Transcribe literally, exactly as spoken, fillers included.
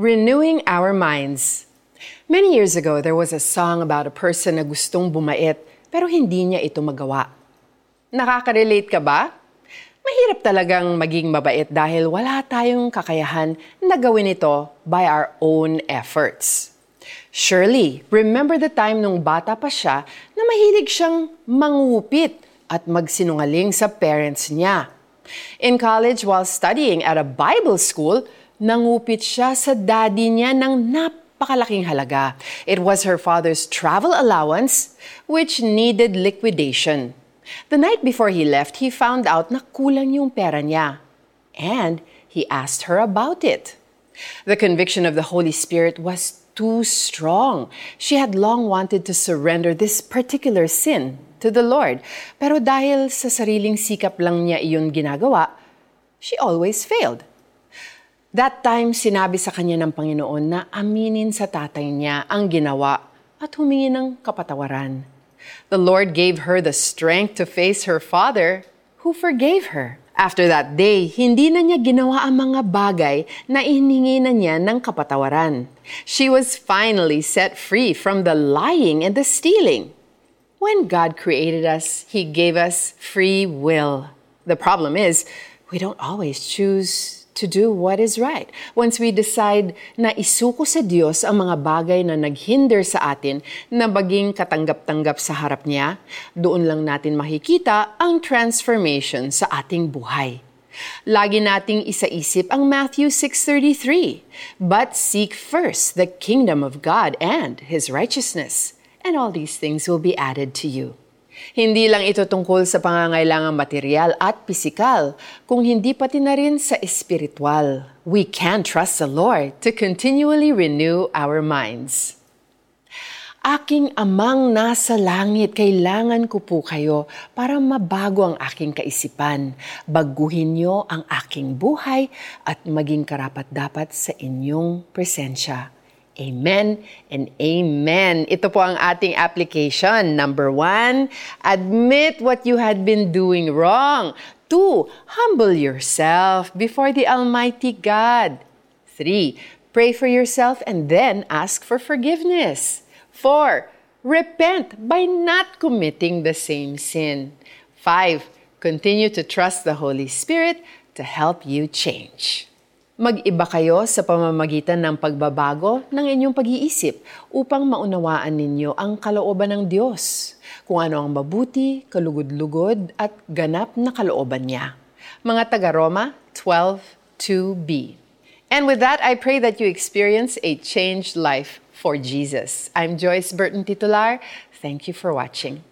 Renewing our minds. Many years ago, there was a song about a person na gustong bumait pero hindi niya ito magawa. Nakaka-relate ka ba? Mahirap talagang maging mabait dahil wala tayong kakayahan na gawin ito by our own efforts. Surely, remember the time nung bata pa siya na mahilig siyang mangupit at magsinungaling sa parents niya. In college, while studying at a Bible school, nangupit siya sa daddy niya ng napakalaking halaga. It was her father's travel allowance, which needed liquidation. The night before he left, he found out na kulang yung pera niya. And he asked her about it. The conviction of the Holy Spirit was too strong. She had long wanted to surrender this particular sin to the Lord. Pero dahil sa sariling sikap lang niya iyon ginagawa, she always failed. That time, sinabi sa kanya ng Panginoon na aminin sa tatay niya ang ginawa at humingi ng kapatawaran. The Lord gave her the strength to face her father, who forgave her. After that day, hindi na niya ginawa ang mga bagay na iningi na niya ng kapatawaran. She was finally set free from the lying and the stealing. When God created us, He gave us free will. The problem is, we don't always choose to do what is right. Once we decide na isuko sa Diyos ang mga bagay na naghinder sa atin na maging katanggap-tanggap sa harap niya, doon lang natin makikita ang transformation sa ating buhay. Lagi nating isaisip ang Matthew six thirty-three, "But seek first the kingdom of God and His righteousness, and all these things will be added to you." Hindi lang ito tungkol sa pangangailangang material at pisikal, kung hindi pati na rin sa espiritual. We can trust the Lord to continually renew our minds. Aking amang nasa langit, kailangan ko po kayo para mabago ang aking kaisipan. Baguhin niyo ang aking buhay at maging karapat-dapat sa inyong presensya. Amen and amen. Ito po ang ating application. Number one, admit what you had been doing wrong. Two, humble yourself before the Almighty God. Three, pray for yourself and then ask for forgiveness. Four, repent by not committing the same sin. Five, continue to trust the Holy Spirit to help you change. Mag-iba kayo sa pamamagitan ng pagbabago ng inyong pag-iisip upang maunawaan ninyo ang kalooban ng Diyos, kung ano ang mabuti, kalugod-lugod at ganap na kalooban niya. Mga taga-Roma twelve two b. And with that, I pray that you experience a changed life for Jesus. I'm Joyce Burton Titular. Thank you for watching.